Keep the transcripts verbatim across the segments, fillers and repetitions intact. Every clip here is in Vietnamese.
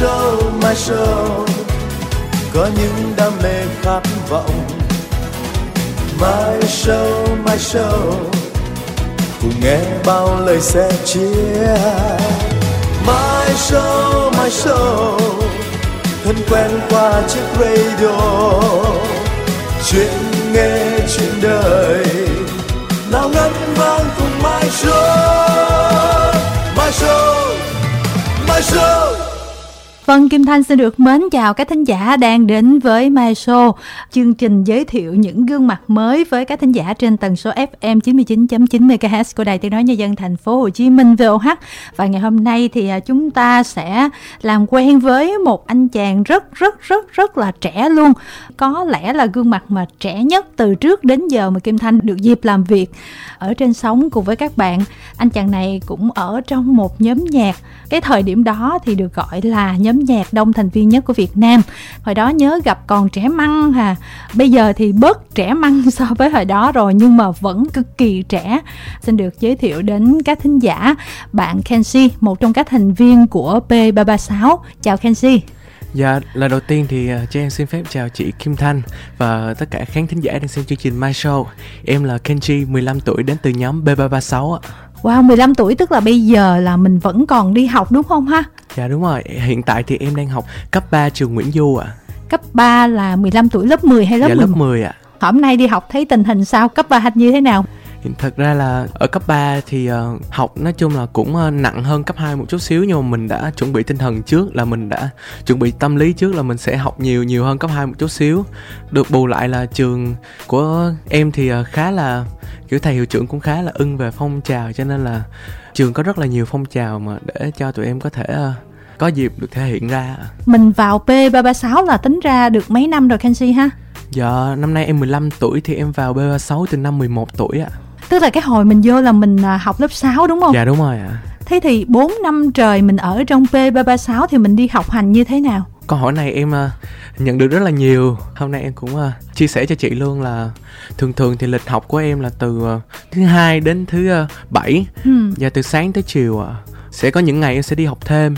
show, my show, có những đam mê khát vọng. My show, my show, cùng nghe bao lời sẻ chia. My show, my show, thân quen qua chiếc radio. Chuyện nghe chuyện đời, nào ngân vang cùng My Show, My Show, My Show. Vâng, Kim Thanh xin được mến chào các thính giả đang đến với My Show, chương trình giới thiệu những gương mặt mới với các thính giả trên tần số ép em chín mươi chín phẩy chín mê ga héc của Đài Tiếng nói Nhân dân Thành phố Hồ Chí Minh vê o hát. Và ngày hôm nay thì chúng ta sẽ làm quen với một anh chàng rất rất rất rất là trẻ luôn, có lẽ là gương mặt mà trẻ nhất từ trước đến giờ mà Kim Thanh được dịp làm việc ở trên sóng cùng với các bạn. Anh chàng này cũng ở trong một nhóm nhạc, cái thời điểm đó thì được gọi là nhóm nhạc đông thành viên nhất của Việt Nam. Hồi đó nhớ gặp còn trẻ măng hà, bây giờ thì bớt trẻ măng so với hồi đó rồi, nhưng mà vẫn cực kỳ trẻ. Xin được giới thiệu đến các thính giả bạn Kenji, một trong các thành viên của pê ba ba sáu. Chào Kenji. Dạ, lần đầu tiên thì cho em xin phép chào chị Kim Thanh và tất cả khán thính giả đang xem chương trình My Show. Em là Kenji, mười lăm tuổi, đến từ nhóm pê ba ba sáu ạ. Wow, mười lăm tuổi tức là bây giờ là mình vẫn còn đi học đúng không ha? Dạ đúng rồi, hiện tại thì em đang học cấp ba trường Nguyễn Du ạ. À. Cấp ba là mười lăm tuổi, lớp mười hay lớp dạ, mười một? Dạ lớp mười ạ. À. Hôm nay đi học thấy tình hình sao, cấp ba hành như thế nào? Thật ra là ở cấp ba thì uh, học nói chung là cũng uh, nặng hơn cấp hai một chút xíu, nhưng mà mình đã chuẩn bị tinh thần trước, là mình đã chuẩn bị tâm lý trước là mình sẽ học nhiều nhiều hơn cấp hai một chút xíu. Được bù lại là trường của em thì uh, khá là kiểu thầy hiệu trưởng cũng khá là ưng về phong trào, cho nên là trường có rất là nhiều phong trào mà để cho tụi em có thể uh, có dịp được thể hiện ra. Mình vào pê ba ba sáu là tính ra được mấy năm rồi Kenji ha? Dạ, năm nay em mười lăm tuổi thì em vào pê ba ba sáu từ năm mười một tuổi ạ. À. Tức là cái hồi mình vô là mình học lớp sáu đúng không? Dạ đúng rồi ạ. À. Thế thì bốn năm trời mình ở trong pê ba ba sáu thì mình đi học hành như thế nào? Câu hỏi này em nhận được rất là nhiều. Hôm nay em cũng chia sẻ cho chị luôn là thường thường thì lịch học của em là từ thứ hai đến thứ bảy. Ừ. Và từ sáng tới chiều ạ. Sẽ có những ngày em sẽ đi học thêm.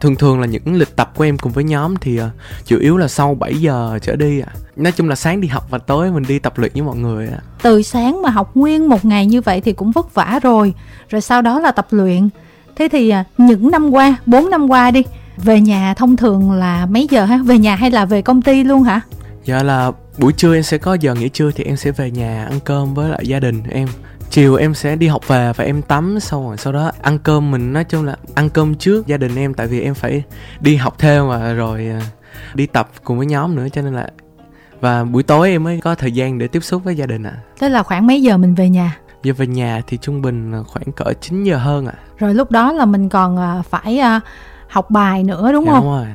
Thường thường là những lịch tập của em cùng với nhóm thì chủ yếu là sau bảy giờ trở đi ạ. Nói chung là sáng đi học và tối mình đi tập luyện với mọi người ạ. Từ sáng mà học nguyên một ngày như vậy thì cũng vất vả rồi. Rồi sau đó là tập luyện. Thế thì những năm qua, bốn năm qua đi, về nhà thông thường là mấy giờ ha? Về nhà hay là về công ty luôn hả? Dạ là buổi trưa em sẽ có giờ nghỉ trưa thì em sẽ về nhà ăn cơm với lại gia đình em. Chiều em sẽ đi học về và em tắm xong rồi sau đó ăn cơm, mình nói chung là ăn cơm trước gia đình em tại vì em phải đi học thêm mà rồi đi tập cùng với nhóm nữa, cho nên là và buổi tối em mới có thời gian để tiếp xúc với gia đình ạ. À. Tức là khoảng mấy giờ mình về nhà? Giờ về nhà thì trung bình khoảng cỡ chín giờ hơn ạ. À. Rồi lúc đó là mình còn phải học bài nữa đúng dạ, không? Đúng rồi.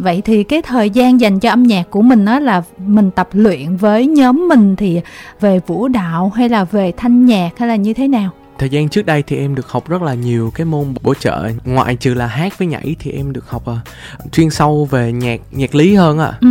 Vậy thì cái thời gian dành cho âm nhạc của mình đó là mình tập luyện với nhóm mình thì về vũ đạo hay là về thanh nhạc hay là như thế nào? Thời gian trước đây thì em được học rất là nhiều cái môn bổ trợ, ngoại trừ là hát với nhảy thì em được học uh, chuyên sâu về nhạc, nhạc lý hơn ạ. À. Ừ.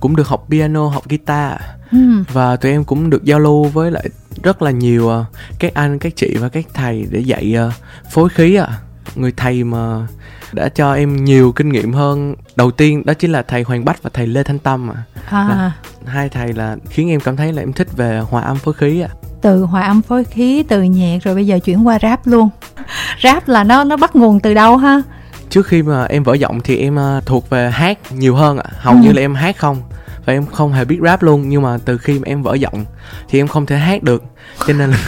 Cũng được học piano, học guitar. Ừ. Và tụi em cũng được giao lưu với lại rất là nhiều uh, các anh, các chị và các thầy để dạy uh, phối khí ạ. À. Người thầy mà đã cho em nhiều kinh nghiệm hơn đầu tiên đó chính là thầy Hoàng Bách và thầy Lê Thanh Tâm ạ. À. Hai thầy là khiến em cảm thấy là em thích về hòa âm phối khí ạ. À. Từ hòa âm phối khí, từ nhạc rồi bây giờ chuyển qua rap luôn. Rap là nó nó bắt nguồn từ đâu ha? Trước khi mà em vỡ giọng thì em thuộc về hát nhiều hơn ạ. À. Hầu ừ. như là em hát không, và em không hề biết rap luôn, nhưng mà từ khi mà em vỡ giọng thì em không thể hát được, cho nên là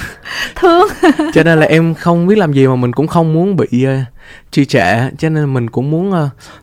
thương cho nên là em không biết làm gì, mà mình cũng không muốn bị uh, trì trệ, cho nên mình cũng muốn uh,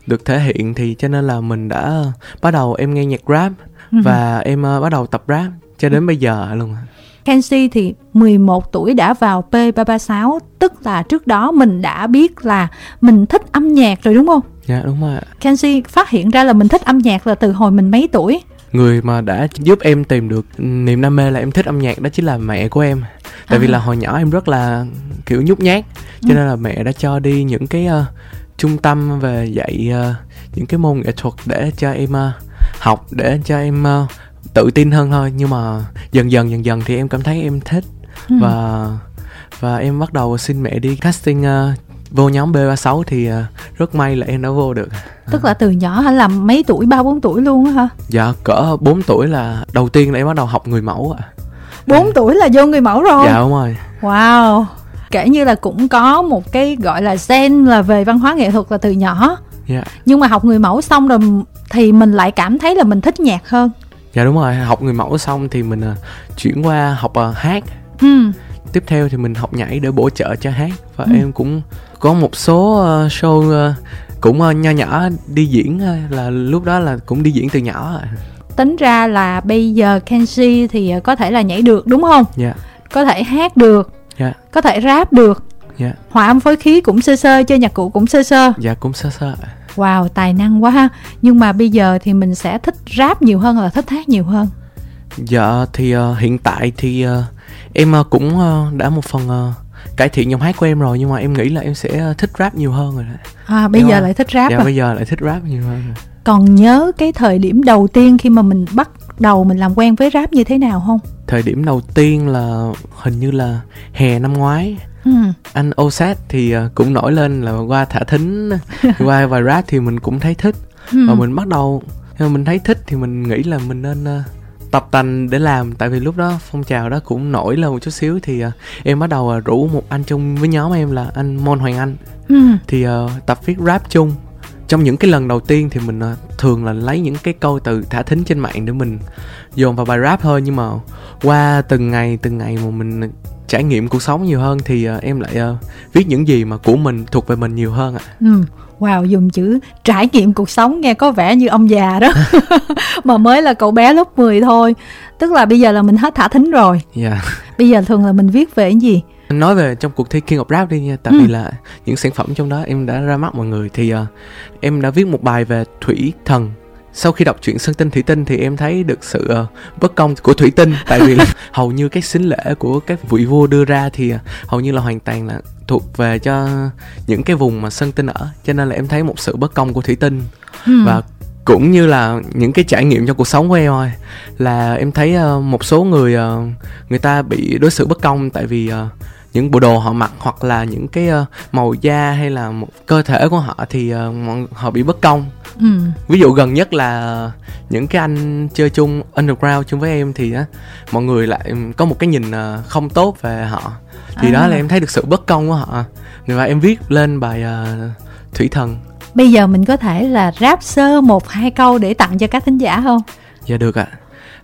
được thể hiện, thì cho nên là mình đã uh, bắt đầu em nghe nhạc rap và em uh, bắt đầu tập rap cho đến bây giờ luôn. Kenji thì mười một tuổi đã vào pê ba ba sáu, tức là trước đó mình đã biết là mình thích âm nhạc rồi đúng không? Dạ đúng rồi. Kenji phát hiện ra là mình thích âm nhạc là từ hồi mình mấy tuổi? Người mà đã giúp em tìm được niềm đam mê là em thích âm nhạc đó chính là mẹ của em. Tại à. vì là hồi nhỏ em rất là kiểu nhút nhát, cho ừ. nên là mẹ đã cho đi những cái uh, trung tâm về dạy uh, những cái môn nghệ thuật để cho em uh, học, để cho em uh, tự tin hơn thôi. Nhưng mà dần dần dần dần thì em cảm thấy em thích. ừ. Và và em bắt đầu xin mẹ đi casting uh, Vô nhóm pê ba sáu sáu thì rất may là em đã vô được. Tức là từ nhỏ hả, làm mấy tuổi, ba bốn tuổi luôn á hả? Dạ, cỡ bốn tuổi là đầu tiên là em bắt đầu học người mẫu ạ. bốn tuổi là vô người mẫu rồi? Dạ đúng rồi. Wow, kể như là cũng có một cái gọi là gen là về văn hóa nghệ thuật là từ nhỏ. Dạ. Nhưng mà học người mẫu xong rồi thì mình lại cảm thấy là mình thích nhạc hơn. Dạ đúng rồi, học người mẫu xong thì mình chuyển qua học hát. Ừ. Tiếp theo thì mình học nhảy để bổ trợ cho hát. Và ừ. em cũng có một số show cũng nho nhỏ đi diễn, là lúc đó là cũng đi diễn từ nhỏ. Tính ra là bây giờ Kenji thì có thể là nhảy được đúng không? Dạ. Có thể hát được, dạ. Có thể rap được, dạ. Hòa âm phối khí cũng sơ sơ, chơi nhạc cụ cũng sơ sơ. Dạ cũng sơ sơ. Wow, tài năng quá ha. Nhưng mà bây giờ thì mình sẽ thích rap nhiều hơn là thích hát nhiều hơn? Dạ thì uh, hiện tại thì uh, em uh, cũng uh, đã một phần uh, cải thiện giọng hát của em rồi. Nhưng mà em nghĩ là em sẽ uh, thích rap nhiều hơn rồi. À bây em, giờ lại thích rap? Dạ à? Bây giờ lại thích rap nhiều hơn rồi. Còn nhớ cái thời điểm đầu tiên khi mà mình bắt đầu mình làm quen với rap như thế nào không? Thời điểm đầu tiên là hình như là hè năm ngoái. Ừ. Anh Osad thì cũng nổi lên là qua thả thính, qua và rap thì mình cũng thấy thích. Ừ. Và mình bắt đầu, mình thấy thích thì mình nghĩ là mình nên tập tành để làm. Tại vì lúc đó phong trào đó cũng nổi lên một chút xíu. Thì em bắt đầu rủ một anh chung với nhóm em là anh Mon Hoàng Anh. Ừ. Thì tập viết rap chung. Trong những cái lần đầu tiên thì mình thường là lấy những cái câu từ thả thính trên mạng để mình dồn vào bài rap thôi. Nhưng mà qua từng ngày, từng ngày mà mình trải nghiệm cuộc sống nhiều hơn thì em lại viết những gì mà của mình, thuộc về mình nhiều hơn ạ. Ừ. Wow, dùng chữ trải nghiệm cuộc sống nghe có vẻ như ông già đó. Mà mới là cậu bé lớp mười thôi. Tức là bây giờ là mình hết thả thính rồi. Yeah. Bây giờ thường là mình viết về cái gì? Nói về trong cuộc thi King of Rap đi nha. Tại ừ. vì là những sản phẩm trong đó em đã ra mắt mọi người. Thì uh, em đã viết một bài về Thủy Thần. Sau khi đọc truyện Sơn Tinh Thủy Tinh thì em thấy được sự uh, bất công của Thủy Tinh. Tại vì là hầu như cái sính lễ của các vị vua đưa ra thì uh, hầu như là hoàn toàn là thuộc về cho những cái vùng mà Sơn Tinh ở. Cho nên là em thấy một sự bất công của Thủy Tinh. ừ. Và cũng như là những cái trải nghiệm trong cuộc sống của em thôi, là em thấy uh, một số người uh, người ta bị đối xử bất công. Tại vì uh, những bộ đồ họ mặc hoặc là những cái uh, màu da hay là một cơ thể của họ thì uh, họ bị bất công. ừ. Ví dụ gần nhất là những cái anh chơi chung underground chung với em thì uh, mọi người lại có một cái nhìn uh, không tốt về họ. Thì à. đó là em thấy được sự bất công của họ. Và em viết lên bài uh, Thủy Thần. Bây giờ mình có thể là rap sơ một hai câu để tặng cho các thính giả không? Dạ được ạ. À.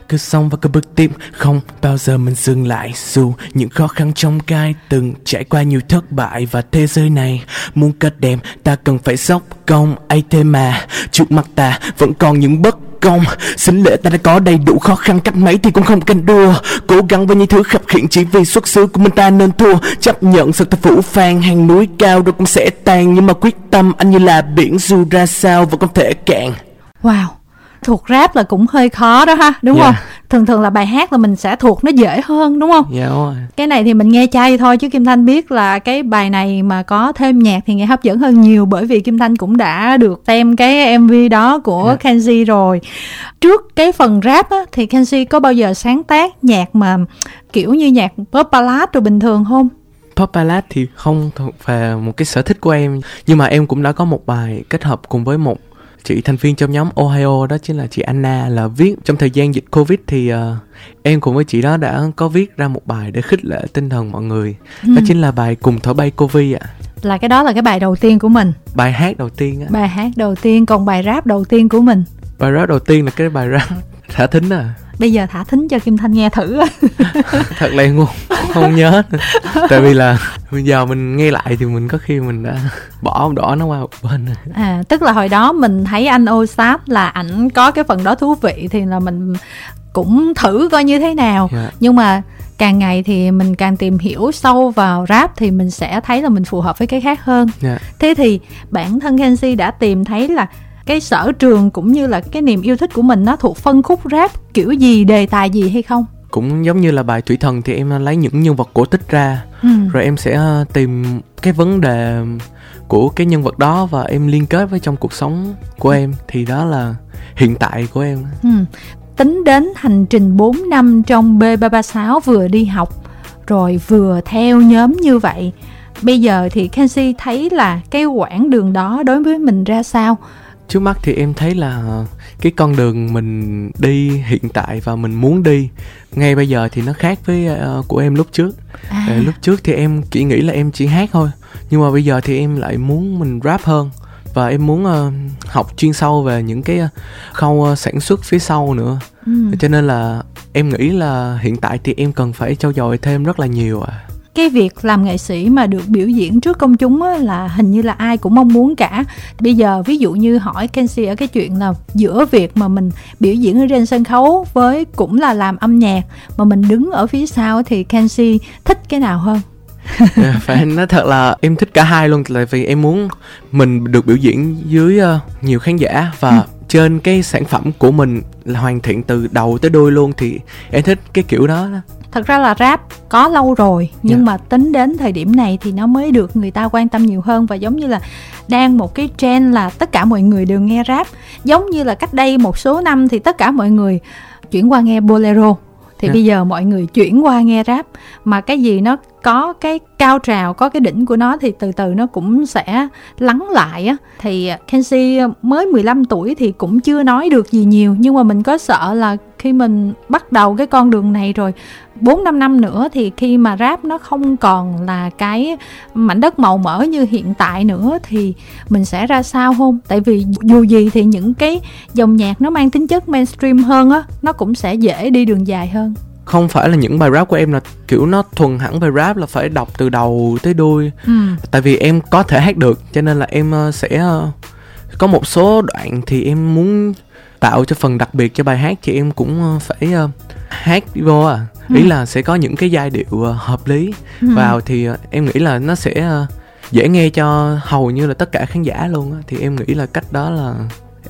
Cứ xong và cứ bước tiếp, không bao giờ mình dừng lại. Dù những khó khăn trong gai, từng trải qua nhiều thất bại. Và thế giới này muốn kết đẹp, ta cần phải dốc công. Ấy thế mà trước mặt ta vẫn còn những bất công. Xin lễ ta đã có đầy đủ khó khăn, cách mấy thì cũng không canh đua. Cố gắng với những thứ khập khiễng chỉ vì xuất xứ của mình ta nên thua. Chấp nhận sự thật phủ phàng, hàng núi cao rồi cũng sẽ tan. Nhưng mà quyết tâm anh như là biển, dù ra sao vẫn không thể cạn. Wow, thuộc rap là cũng hơi khó đó ha, đúng yeah. không? Thường thường là bài hát là mình sẽ thuộc nó dễ hơn đúng không? Dạ yeah, đúng rồi. Cái này thì mình nghe chay thôi chứ Kim Thanh biết là cái bài này mà có thêm nhạc thì nghe hấp dẫn hơn nhiều. Bởi vì Kim Thanh cũng đã được xem cái em vê đó của yeah. Kenji rồi. Trước cái phần rap á, thì Kenji có bao giờ sáng tác nhạc mà kiểu như nhạc pop ballad rồi bình thường không? Pop ballad thì không thuộc về một cái sở thích của em. Nhưng mà em cũng đã có một bài kết hợp cùng với một chị thành viên trong nhóm Ohio, đó chính là chị Anna, là viết trong thời gian dịch Covid thì uh, em cùng với chị đó đã có viết ra một bài để khích lệ tinh thần mọi người. Đó ừ. chính là bài Cùng Thở Bay Covid ạ. À. Là cái đó là cái bài đầu tiên của mình. Bài hát đầu tiên á. Bài hát đầu tiên, còn bài rap đầu tiên của mình. Bài rap đầu tiên là cái bài rap thả thính à. Bây giờ thả thính cho Kim Thanh nghe thử. Thật là ngu, không nhớ. Tại vì là bây giờ mình nghe lại thì mình có khi mình đã bỏ đỏ nó qua một bên rồi. À, tức là hồi đó mình thấy anh Osad là ảnh có cái phần đó thú vị thì là mình cũng thử coi như thế nào. Yeah. Nhưng mà càng ngày thì mình càng tìm hiểu sâu vào rap thì mình sẽ thấy là mình phù hợp với cái khác hơn. Yeah. Thế thì bản thân Kenji đã tìm thấy là cái sở trường cũng như là cái niềm yêu thích của mình nó thuộc phân khúc rap kiểu gì, đề tài gì hay không? Cũng giống như là bài Thủy Thần thì em lấy những nhân vật cổ tích ra. ừ. Rồi em sẽ tìm cái vấn đề của cái nhân vật đó và em liên kết với trong cuộc sống của em. Thì đó là hiện tại của em. ừ. Tính đến hành trình bốn năm trong pê ba ba sáu, vừa đi học rồi vừa theo nhóm như vậy, bây giờ thì Kenji thấy là cái quãng đường đó đối với mình ra sao? Trước mắt thì em thấy là cái con đường mình đi hiện tại và mình muốn đi ngay bây giờ thì nó khác với uh, của em lúc trước. À. À, lúc trước thì em chỉ nghĩ là em chỉ hát thôi, nhưng mà bây giờ thì em lại muốn mình rap hơn. Và em muốn uh, học chuyên sâu về những cái uh, khâu uh, sản xuất phía sau nữa. Ừ. Cho nên là em nghĩ là hiện tại thì em cần phải trau dồi thêm rất là nhiều ạ. À. Cái việc làm nghệ sĩ mà được biểu diễn trước công chúng á, là hình như là ai cũng mong muốn cả. Bây giờ ví dụ như hỏi Kenji ở cái chuyện là giữa việc mà mình biểu diễn ở trên sân khấu với cũng là làm âm nhạc mà mình đứng ở phía sau thì Kenji thích cái nào hơn? Yeah, phải nói thật là em thích cả hai luôn. Tại vì em muốn mình được biểu diễn dưới uh, nhiều khán giả và ừ. trên cái sản phẩm của mình là hoàn thiện từ đầu tới đuôi luôn. Thì em thích cái kiểu đó. Thật ra là rap có lâu rồi, nhưng yeah. mà tính đến thời điểm này thì nó mới được người ta quan tâm nhiều hơn. Và giống như là đang một cái trend là tất cả mọi người đều nghe rap. Giống như là cách đây một số năm thì tất cả mọi người chuyển qua nghe bolero, thì yeah. bây giờ mọi người chuyển qua nghe rap. Mà cái gì nó có cái cao trào, có cái đỉnh của nó thì từ từ nó cũng sẽ lắng lại á. Thì Kenji mới mười lăm tuổi thì cũng chưa nói được gì nhiều, nhưng mà mình có sợ là khi mình bắt đầu cái con đường này rồi bốn năm năm nữa thì khi mà rap nó không còn là cái mảnh đất màu mỡ như hiện tại nữa thì mình sẽ ra sao không? Tại vì dù gì thì những cái dòng nhạc nó mang tính chất mainstream hơn á, nó cũng sẽ dễ đi đường dài hơn. Không phải là những bài rap của em là kiểu nó thuần hẳn về rap là phải đọc từ đầu tới đuôi. ừ. Tại vì em có thể hát được, cho nên là em sẽ có một số đoạn thì em muốn tạo cho phần đặc biệt cho bài hát thì em cũng phải hát vô à. ừ. Ý là sẽ có những cái giai điệu hợp lý ừ. vào thì em nghĩ là nó sẽ dễ nghe cho hầu như là tất cả khán giả luôn á. Thì em nghĩ là cách đó là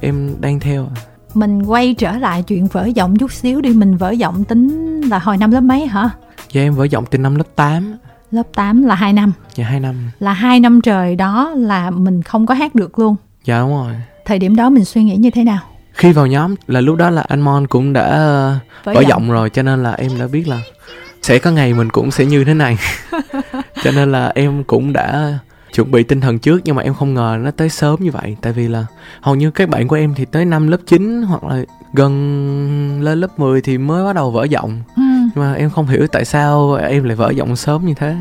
em đang theo. Mình quay trở lại chuyện vỡ giọng chút xíu đi. Mình vỡ giọng tính là hồi năm lớp mấy hả? Dạ em vỡ giọng từ năm lớp tám. Lớp tám là hai năm. Dạ hai năm. Là hai năm trời đó là mình không có hát được luôn. Dạ đúng rồi. Thời điểm đó mình suy nghĩ như thế nào? Khi vào nhóm là lúc đó là anh Mon cũng đã vỡ, vỡ giọng. giọng rồi. Cho nên là em đã biết là sẽ có ngày mình cũng sẽ như thế này. Cho nên là em cũng đã chuẩn bị tinh thần trước, nhưng mà em không ngờ nó tới sớm như vậy. Tại vì là hầu như các bạn của em thì tới năm lớp chín hoặc là gần lên lớp mười thì mới bắt đầu vỡ giọng. ừ. Nhưng mà em không hiểu tại sao em lại vỡ giọng sớm như thế.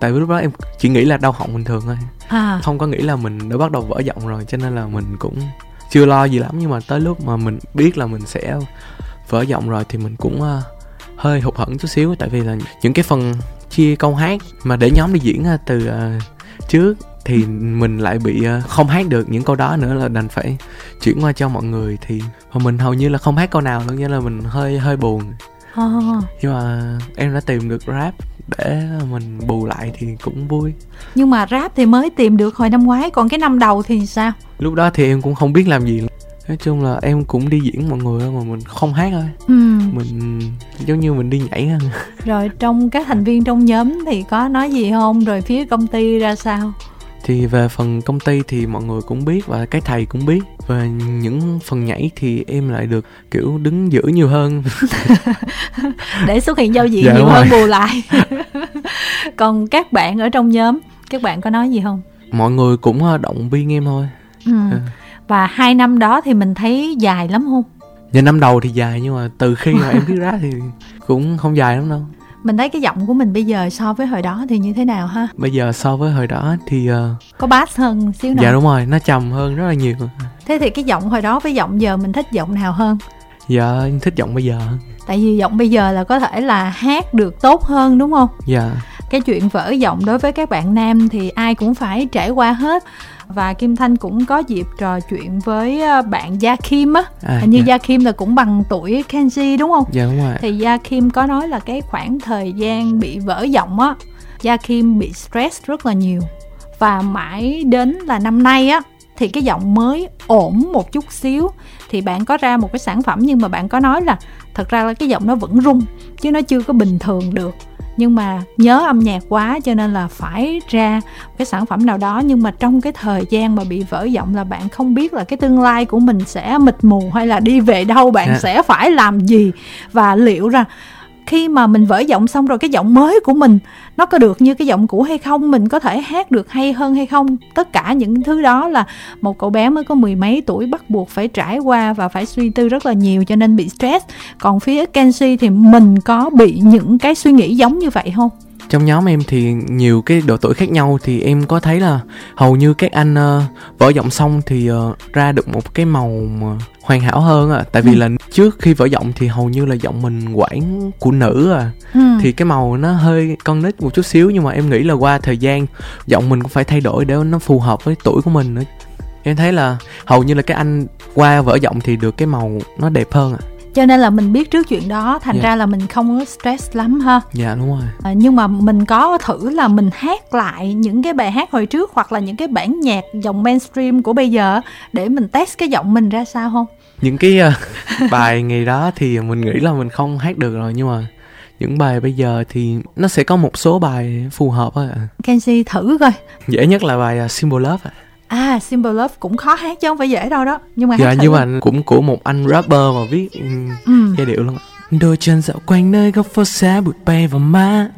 Tại vì lúc đó em chỉ nghĩ là đau họng bình thường thôi, à. không có nghĩ là mình đã bắt đầu vỡ giọng rồi. Cho nên là mình cũng chưa lo gì lắm. Nhưng mà tới lúc mà mình biết là mình sẽ vỡ giọng rồi thì mình cũng hơi hụt hẫng chút xíu. Tại vì là những cái phần chia câu hát mà để nhóm đi diễn từ trước thì mình lại bị không hát được những câu đó nữa, là đành phải chuyển qua cho mọi người. Thì mình hầu như là không hát câu nào luôn, nên là mình hơi hơi buồn. à. Nhưng mà em đã tìm được rap để mình bù lại thì cũng vui. Nhưng mà rap thì mới tìm được hồi năm ngoái, còn cái năm đầu thì sao? Lúc đó thì em cũng không biết làm gì. Nói chung là em cũng đi diễn mọi người mà mình không hát thôi. ừ. Mình giống như mình đi nhảy hơn. Rồi trong các thành viên trong nhóm thì có nói gì không? Rồi phía công ty ra sao? Thì về phần công ty thì mọi người cũng biết và cái thầy cũng biết. Về những phần nhảy thì em lại được kiểu đứng giữa nhiều hơn. Để xuất hiện giao diện dạ, nhiều hơn bù lại. Còn các bạn ở trong nhóm, các bạn có nói gì không? Mọi người cũng động viên em thôi. ừ. à. Và hai năm đó thì mình thấy dài lắm không? Dạ năm đầu thì dài, nhưng mà từ khi mà em biết rap thì cũng không dài lắm đâu. Mình thấy cái giọng của mình bây giờ so với hồi đó thì như thế nào ha? Bây giờ so với hồi đó thì uh... có bass hơn xíu nào? Dạ đúng rồi, nó trầm hơn rất là nhiều. Thế thì cái giọng hồi đó với giọng giờ mình thích giọng nào hơn? Dạ em thích giọng bây giờ. Tại vì giọng bây giờ là có thể là hát được tốt hơn đúng không? Dạ. Cái chuyện vỡ giọng đối với các bạn nam thì ai cũng phải trải qua hết. Và Kim Thanh cũng có dịp trò chuyện với bạn Gia Kim á. à, Hình như yeah. Gia Kim là cũng bằng tuổi Kenji đúng không? Dạ yeah, đúng rồi. Thì Gia Kim có nói là cái khoảng thời gian bị vỡ giọng á, Gia Kim bị stress rất là nhiều. Và mãi đến là năm nay á thì cái giọng mới ổn một chút xíu. Thì bạn có ra một cái sản phẩm, nhưng mà bạn có nói là thật ra là cái giọng nó vẫn rung chứ nó chưa có bình thường được. Nhưng mà nhớ âm nhạc quá cho nên là phải ra cái sản phẩm nào đó. Nhưng mà trong cái thời gian mà bị vỡ giọng là bạn không biết là cái tương lai của mình sẽ mịt mù hay là đi về đâu, bạn yeah. sẽ phải làm gì. Và liệu rằng khi mà mình vỡ giọng xong rồi cái giọng mới của mình nó có được như cái giọng cũ hay không, mình có thể hát được hay hơn hay không. Tất cả những thứ đó là một cậu bé mới có mười mấy tuổi bắt buộc phải trải qua và phải suy tư rất là nhiều, cho nên bị stress. Còn phía Kenji thì mình có bị những cái suy nghĩ giống như vậy không? Trong nhóm em thì nhiều cái độ tuổi khác nhau, thì em có thấy là hầu như các anh uh, vỡ giọng xong thì uh, ra được một cái màu hoàn hảo hơn à. Tại vì ừ. là trước khi vỡ giọng thì hầu như là giọng mình quảng của nữ à ừ. Thì cái màu nó hơi con nít một chút xíu, nhưng mà em nghĩ là qua thời gian giọng mình cũng phải thay đổi để nó phù hợp với tuổi của mình nữa. Em thấy là hầu như là các anh qua vỡ giọng thì được cái màu nó đẹp hơn à. Cho nên là mình biết trước chuyện đó, thành yeah. ra là mình không có stress lắm ha. Dạ yeah, đúng rồi. À, nhưng mà mình có thử là mình hát lại những cái bài hát hồi trước hoặc là những cái bản nhạc dòng mainstream của bây giờ để mình test cái giọng mình ra sao không? Những cái uh, bài ngày đó thì mình nghĩ là mình không hát được rồi, nhưng mà những bài bây giờ thì nó sẽ có một số bài phù hợp thôi ạ. Kenji thử coi. Dễ nhất là bài uh, Simple Love ạ. À, Simple Love cũng khó hát chứ không phải dễ đâu đó. Nhưng mà dạ, hát nhưng mà cũng của một anh rapper mà viết um, ừ. giai điệu luôn. Đôi chân dạo quanh nơi góc phố xá, bụi bay vào má,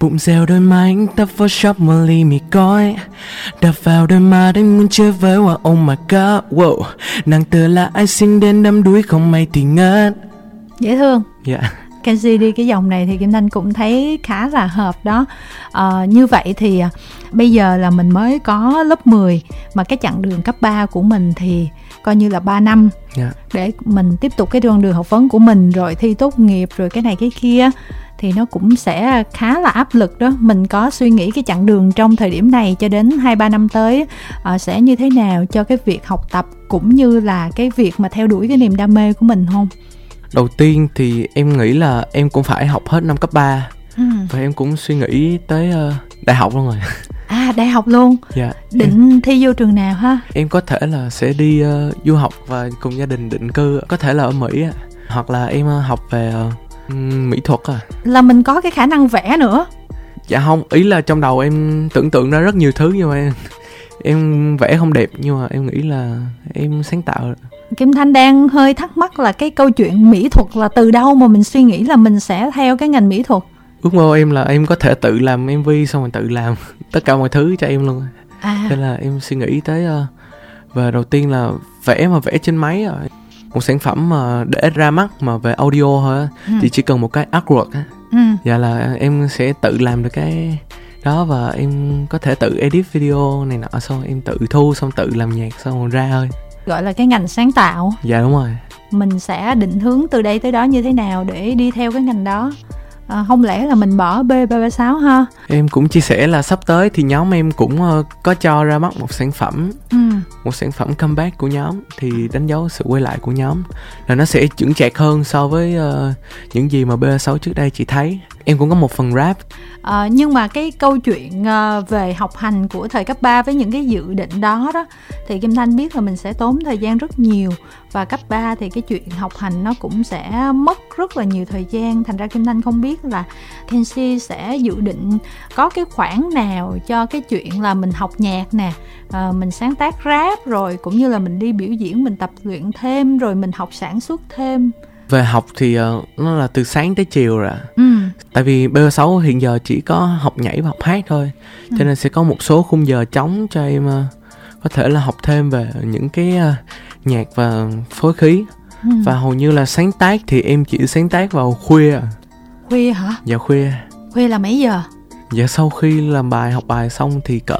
bụng dèo đôi má anh tấp vào shop một ly mì gói, đạp vào đôi má anh muốn chơi với hoa. Oh my god, wow, nàng tựa là ai xinh đến đắm đuối không may thì ngất. Dễ thương. Dạ yeah. Kenji đi cái dòng này thì Kim Thanh cũng thấy khá là hợp đó. À, như vậy thì bây giờ là mình mới có lớp mười, mà cái chặng đường cấp ba của mình thì coi như là ba năm yeah. để mình tiếp tục cái con đường học vấn của mình, rồi thi tốt nghiệp, rồi cái này cái kia thì nó cũng sẽ khá là áp lực đó. Mình có suy nghĩ cái chặng đường trong thời điểm này cho đến hai ba năm tới à, sẽ như thế nào cho cái việc học tập cũng như là cái việc mà theo đuổi cái niềm đam mê của mình không? Đầu tiên thì em nghĩ là em cũng phải học hết năm cấp ba ừ. Và em cũng suy nghĩ tới uh, đại học luôn rồi. À, đại học luôn? Dạ. Định em... thi vô trường nào ha? Em có thể là sẽ đi uh, du học và cùng gia đình định cư, có thể là ở Mỹ, hoặc là em uh, học về uh, mỹ thuật à. Là mình có cái khả năng vẽ nữa? Dạ không, ý là trong đầu em tưởng tượng ra rất nhiều thứ nhưng mà em, em vẽ không đẹp, nhưng mà em nghĩ là em sáng tạo. Kim Thanh đang hơi thắc mắc là cái câu chuyện mỹ thuật là từ đâu mà mình suy nghĩ là mình sẽ theo cái ngành mỹ thuật? Ước mơ em là em có thể tự làm em vê xong rồi tự làm tất cả mọi thứ cho em luôn. À. Thế là em suy nghĩ tới và đầu tiên là vẽ mà vẽ trên máy rồi. Một sản phẩm mà để ra mắt mà về audio thôi ừ. thì chỉ cần một cái artwork á. Ừ. Dạ là em sẽ tự làm được cái đó và em có thể tự edit video này nọ, xong em tự thu xong tự làm nhạc xong rồi ra thôi. Gọi là cái ngành sáng tạo. Dạ đúng rồi. Mình sẽ định hướng từ đây tới đó như thế nào để đi theo cái ngành đó à, không lẽ là mình bỏ P ba ba sáu ha? Em cũng chia sẻ là sắp tới thì nhóm em cũng có cho ra mắt một sản phẩm ừ. Một sản phẩm comeback của nhóm, thì đánh dấu sự quay lại của nhóm, là nó sẽ chững chạc hơn so với uh, những gì mà P ba ba sáu trước đây chị thấy. Em cũng có một phần rap à, nhưng mà cái câu chuyện về học hành của thời cấp ba với những cái dự định đó đó thì Kim Thanh biết là mình sẽ tốn thời gian rất nhiều, và cấp ba thì cái chuyện học hành nó cũng sẽ mất rất là nhiều thời gian. Thành ra Kim Thanh không biết là Kenji sẽ dự định có cái khoản nào cho cái chuyện là mình học nhạc nè, à, mình sáng tác rap, rồi cũng như là mình đi biểu diễn, mình tập luyện thêm, rồi mình học sản xuất thêm. Về học thì uh, nó là từ sáng tới chiều rồi ừ. Tại vì P ba ba sáu hiện giờ chỉ có học nhảy và học hát thôi ừ. Cho nên sẽ có một số khung giờ trống cho em uh, có thể là học thêm về những cái uh, nhạc và phối khí ừ. Và hầu như là sáng tác thì em chỉ sáng tác vào khuya. Khuya hả? Dạ khuya. Khuya là mấy giờ? Dạ sau khi làm bài, học bài xong thì cỡ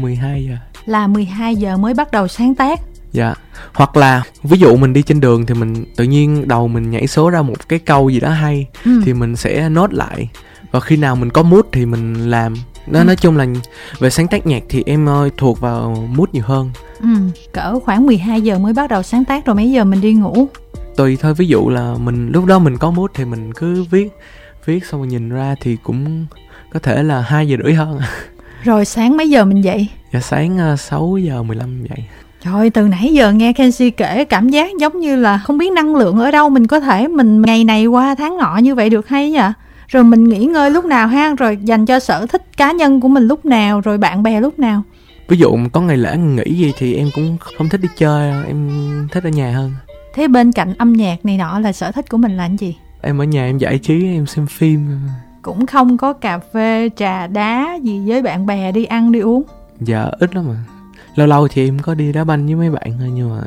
mười hai giờ. Là mười hai giờ mới bắt đầu sáng tác. Dạ, hoặc là ví dụ mình đi trên đường thì mình tự nhiên đầu mình nhảy số ra một cái câu gì đó hay ừ. thì mình sẽ nốt lại, và khi nào mình có mood thì mình làm. Nó ừ. nói chung là về sáng tác nhạc thì em ơi, thuộc vào mood nhiều hơn ừ. Cỡ khoảng mười hai giờ mới bắt đầu sáng tác, rồi mấy giờ mình đi ngủ? Tùy thôi, ví dụ là mình lúc đó mình có mood thì mình cứ viết viết xong rồi nhìn ra thì cũng có thể là hai giờ rưỡi hơn. Rồi sáng mấy giờ mình dậy? Dạ sáng sáu giờ mười lăm dậy. Trời, từ nãy giờ nghe Kenji kể cảm giác giống như là không biết năng lượng ở đâu. Mình có thể mình ngày này qua tháng nọ như vậy được hay vậy? Rồi mình nghỉ ngơi lúc nào ha? Rồi dành cho sở thích cá nhân của mình lúc nào? Rồi bạn bè lúc nào? Ví dụ có ngày lễ nghỉ gì thì em cũng không thích đi chơi, em thích ở nhà hơn. Thế bên cạnh âm nhạc này nọ là sở thích của mình là cái gì? Em ở nhà em giải trí, em xem phim. Cũng không có cà phê, trà đá gì với bạn bè đi ăn đi uống? Dạ ít lắm mà. Lâu lâu thì em có đi đá banh với mấy bạn thôi, nhưng mà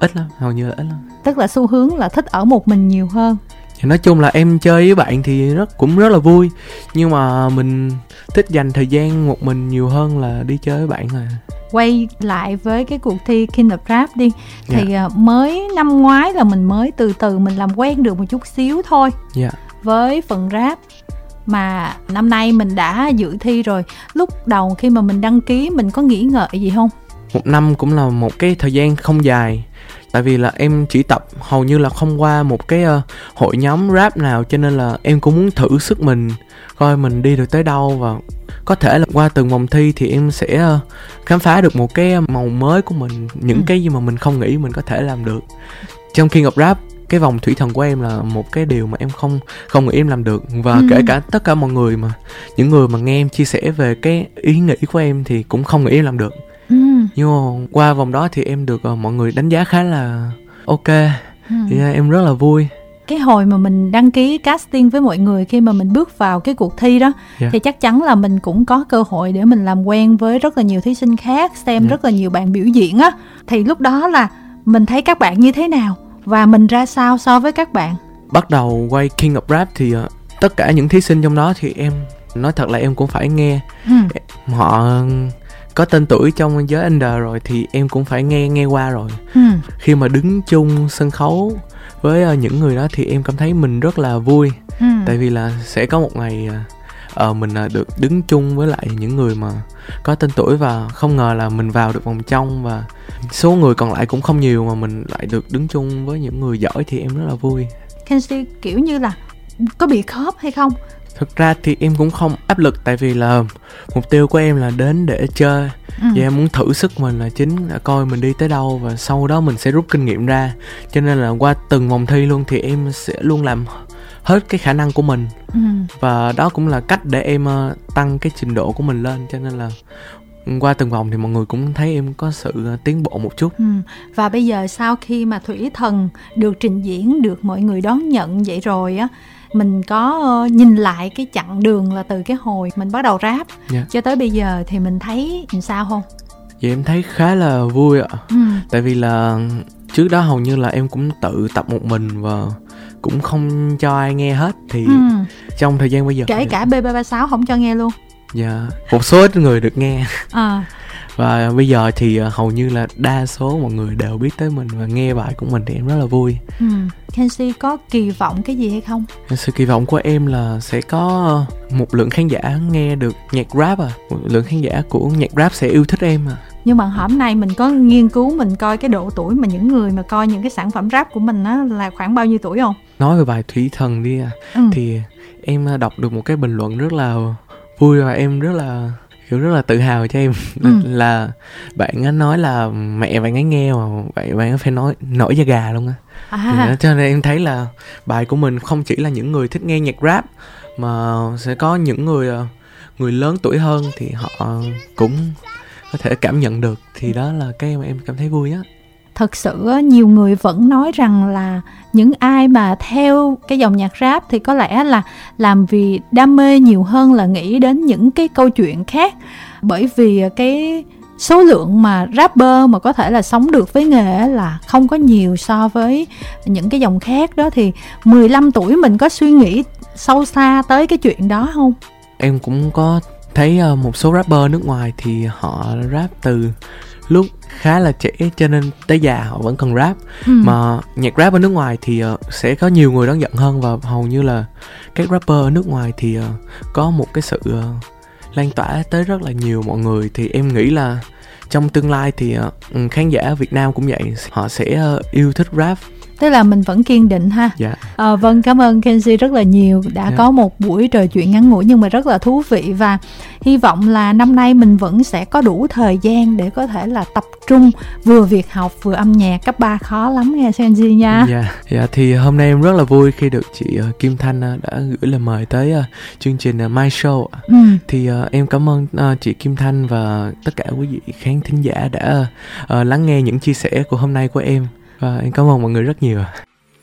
ít lắm, hầu như là ít lắm. Tức là xu hướng là thích ở một mình nhiều hơn. Thì nói chung là em chơi với bạn thì rất cũng rất là vui, nhưng mà mình thích dành thời gian một mình nhiều hơn là đi chơi với bạn à. Quay lại với cái cuộc thi King of Rap đi. Thì yeah. mới năm ngoái là mình mới từ từ mình làm quen được một chút xíu thôi yeah. với phần rap. Mà năm nay mình đã dự thi rồi. Lúc đầu khi mà mình đăng ký mình có nghĩ ngợi gì không? Một năm cũng là một cái thời gian không dài, tại vì là em chỉ tập hầu như là không qua một cái uh, hội nhóm rap nào, cho nên là em cũng muốn thử sức mình coi mình đi được tới đâu, và có thể là qua từng vòng thi thì em sẽ uh, khám phá được một cái màu mới của mình, những ừ. cái gì mà mình không nghĩ mình có thể làm được. Trong King of Rap, cái vòng Thủy Thần của em là một cái điều mà em không không nghĩ em làm được, và ừ. kể cả tất cả mọi người mà những người mà nghe em chia sẻ về cái ý nghĩ của em thì cũng không nghĩ em làm được. Ừ. Nhưng qua vòng đó thì em được uh, mọi người đánh giá khá là ok, ừ. thì uh, em rất là vui. Cái hồi mà mình đăng ký casting với mọi người, khi mà mình bước vào cái cuộc thi đó yeah. thì chắc chắn là mình cũng có cơ hội để mình làm quen với rất là nhiều thí sinh khác, xem yeah. rất là nhiều bạn biểu diễn á. Thì lúc đó là mình thấy các bạn như thế nào và mình ra sao so với các bạn? Bắt đầu quay King of Rap thì uh, tất cả những thí sinh trong đó thì em nói thật là em cũng phải nghe ừ. họ có tên tuổi trong giới under rồi thì em cũng phải nghe nghe qua rồi. Ừ. Khi mà đứng chung sân khấu với những người đó thì em cảm thấy mình rất là vui. Ừ. Tại vì là sẽ có một ngày uh, mình được đứng chung với lại những người mà có tên tuổi, và không ngờ là mình vào được vòng trong, và số người còn lại cũng không nhiều mà mình lại được đứng chung với những người giỏi thì em rất là vui. Kenji kiểu như là có bị khớp hay không? Thực ra thì em cũng không áp lực, tại vì là mục tiêu của em là đến để chơi. Ừ. Và em muốn thử sức mình là chính, là coi mình đi tới đâu và sau đó mình sẽ rút kinh nghiệm ra. Cho nên là qua từng vòng thi luôn thì em sẽ luôn làm hết cái khả năng của mình. Ừ. Và đó cũng là cách để em tăng cái trình độ của mình lên. Cho nên là qua từng vòng thì mọi người cũng thấy em có sự tiến bộ một chút. Ừ. Và bây giờ sau khi mà Thủy Thần được trình diễn, được mọi người đón nhận vậy rồi á, mình có nhìn lại cái chặng đường là từ cái hồi mình bắt đầu rap yeah. cho tới bây giờ thì mình thấy làm sao không? Vậy em thấy khá là vui ạ. ừ. Tại vì là trước đó hầu như là em cũng tự tập một mình và cũng không cho ai nghe hết. Thì ừ. trong thời gian bây giờ, kể thì cả P ba ba sáu không cho nghe luôn. Dạ, yeah. một số ít người được nghe à. Và bây giờ thì hầu như là đa số mọi người đều biết tới mình và nghe bài của mình thì em rất là vui. Ừ. Kenji có kỳ vọng cái gì hay không? Sự kỳ vọng của em là sẽ có một lượng khán giả nghe được nhạc rap à, một lượng khán giả của nhạc rap sẽ yêu thích em à. Nhưng mà hôm nay mình có nghiên cứu, mình coi cái độ tuổi mà những người mà coi những cái sản phẩm rap của mình á là khoảng bao nhiêu tuổi không? Nói về bài Thủy Thần đi à, ừ. thì em đọc được một cái bình luận rất là vui và em rất là kiểu rất là tự hào cho em. ừ. Là bạn ấy nói là mẹ bạn ấy nghe mà bạn ấy phải nói nổi da gà luôn á. À. Cho nên em thấy là bài của mình không chỉ là những người thích nghe nhạc rap mà sẽ có những người người lớn tuổi hơn thì họ cũng có thể cảm nhận được, thì đó là cái mà em cảm thấy vui á. Thật sự nhiều người vẫn nói rằng là những ai mà theo cái dòng nhạc rap thì có lẽ là làm vì đam mê nhiều hơn là nghĩ đến những cái câu chuyện khác, bởi vì cái số lượng mà rapper mà có thể là sống được với nghề là không có nhiều so với những cái dòng khác đó. Thì mười lăm tuổi mình có suy nghĩ sâu xa tới cái chuyện đó không? Em cũng có thấy một số rapper nước ngoài thì họ rap từ lúc khá là trẻ cho nên tới già họ vẫn còn rap. ừ. Mà nhạc rap ở nước ngoài thì uh, sẽ có nhiều người đón nhận hơn, và hầu như là các rapper ở nước ngoài thì uh, có một cái sự uh, lan tỏa tới rất là nhiều mọi người. Thì em nghĩ là trong tương lai thì uh, khán giả Việt Nam cũng vậy, họ sẽ uh, yêu thích rap. Tức là mình vẫn kiên định ha. Dạ. À, vâng, cảm ơn Kenji rất là nhiều đã dạ. có một buổi trò chuyện ngắn ngủi nhưng mà rất là thú vị, và hy vọng là năm nay mình vẫn sẽ có đủ thời gian để có thể là tập trung vừa việc học vừa âm nhạc. Cấp ba khó lắm nghe Kenji nha. Dạ. Dạ, thì hôm nay em rất là vui khi được chị Kim Thanh đã gửi lời mời tới chương trình My Show. Ừ. Thì em cảm ơn chị Kim Thanh và tất cả quý vị khán thính giả đã lắng nghe những chia sẻ của hôm nay của em. Và em cảm ơn mọi người rất nhiều.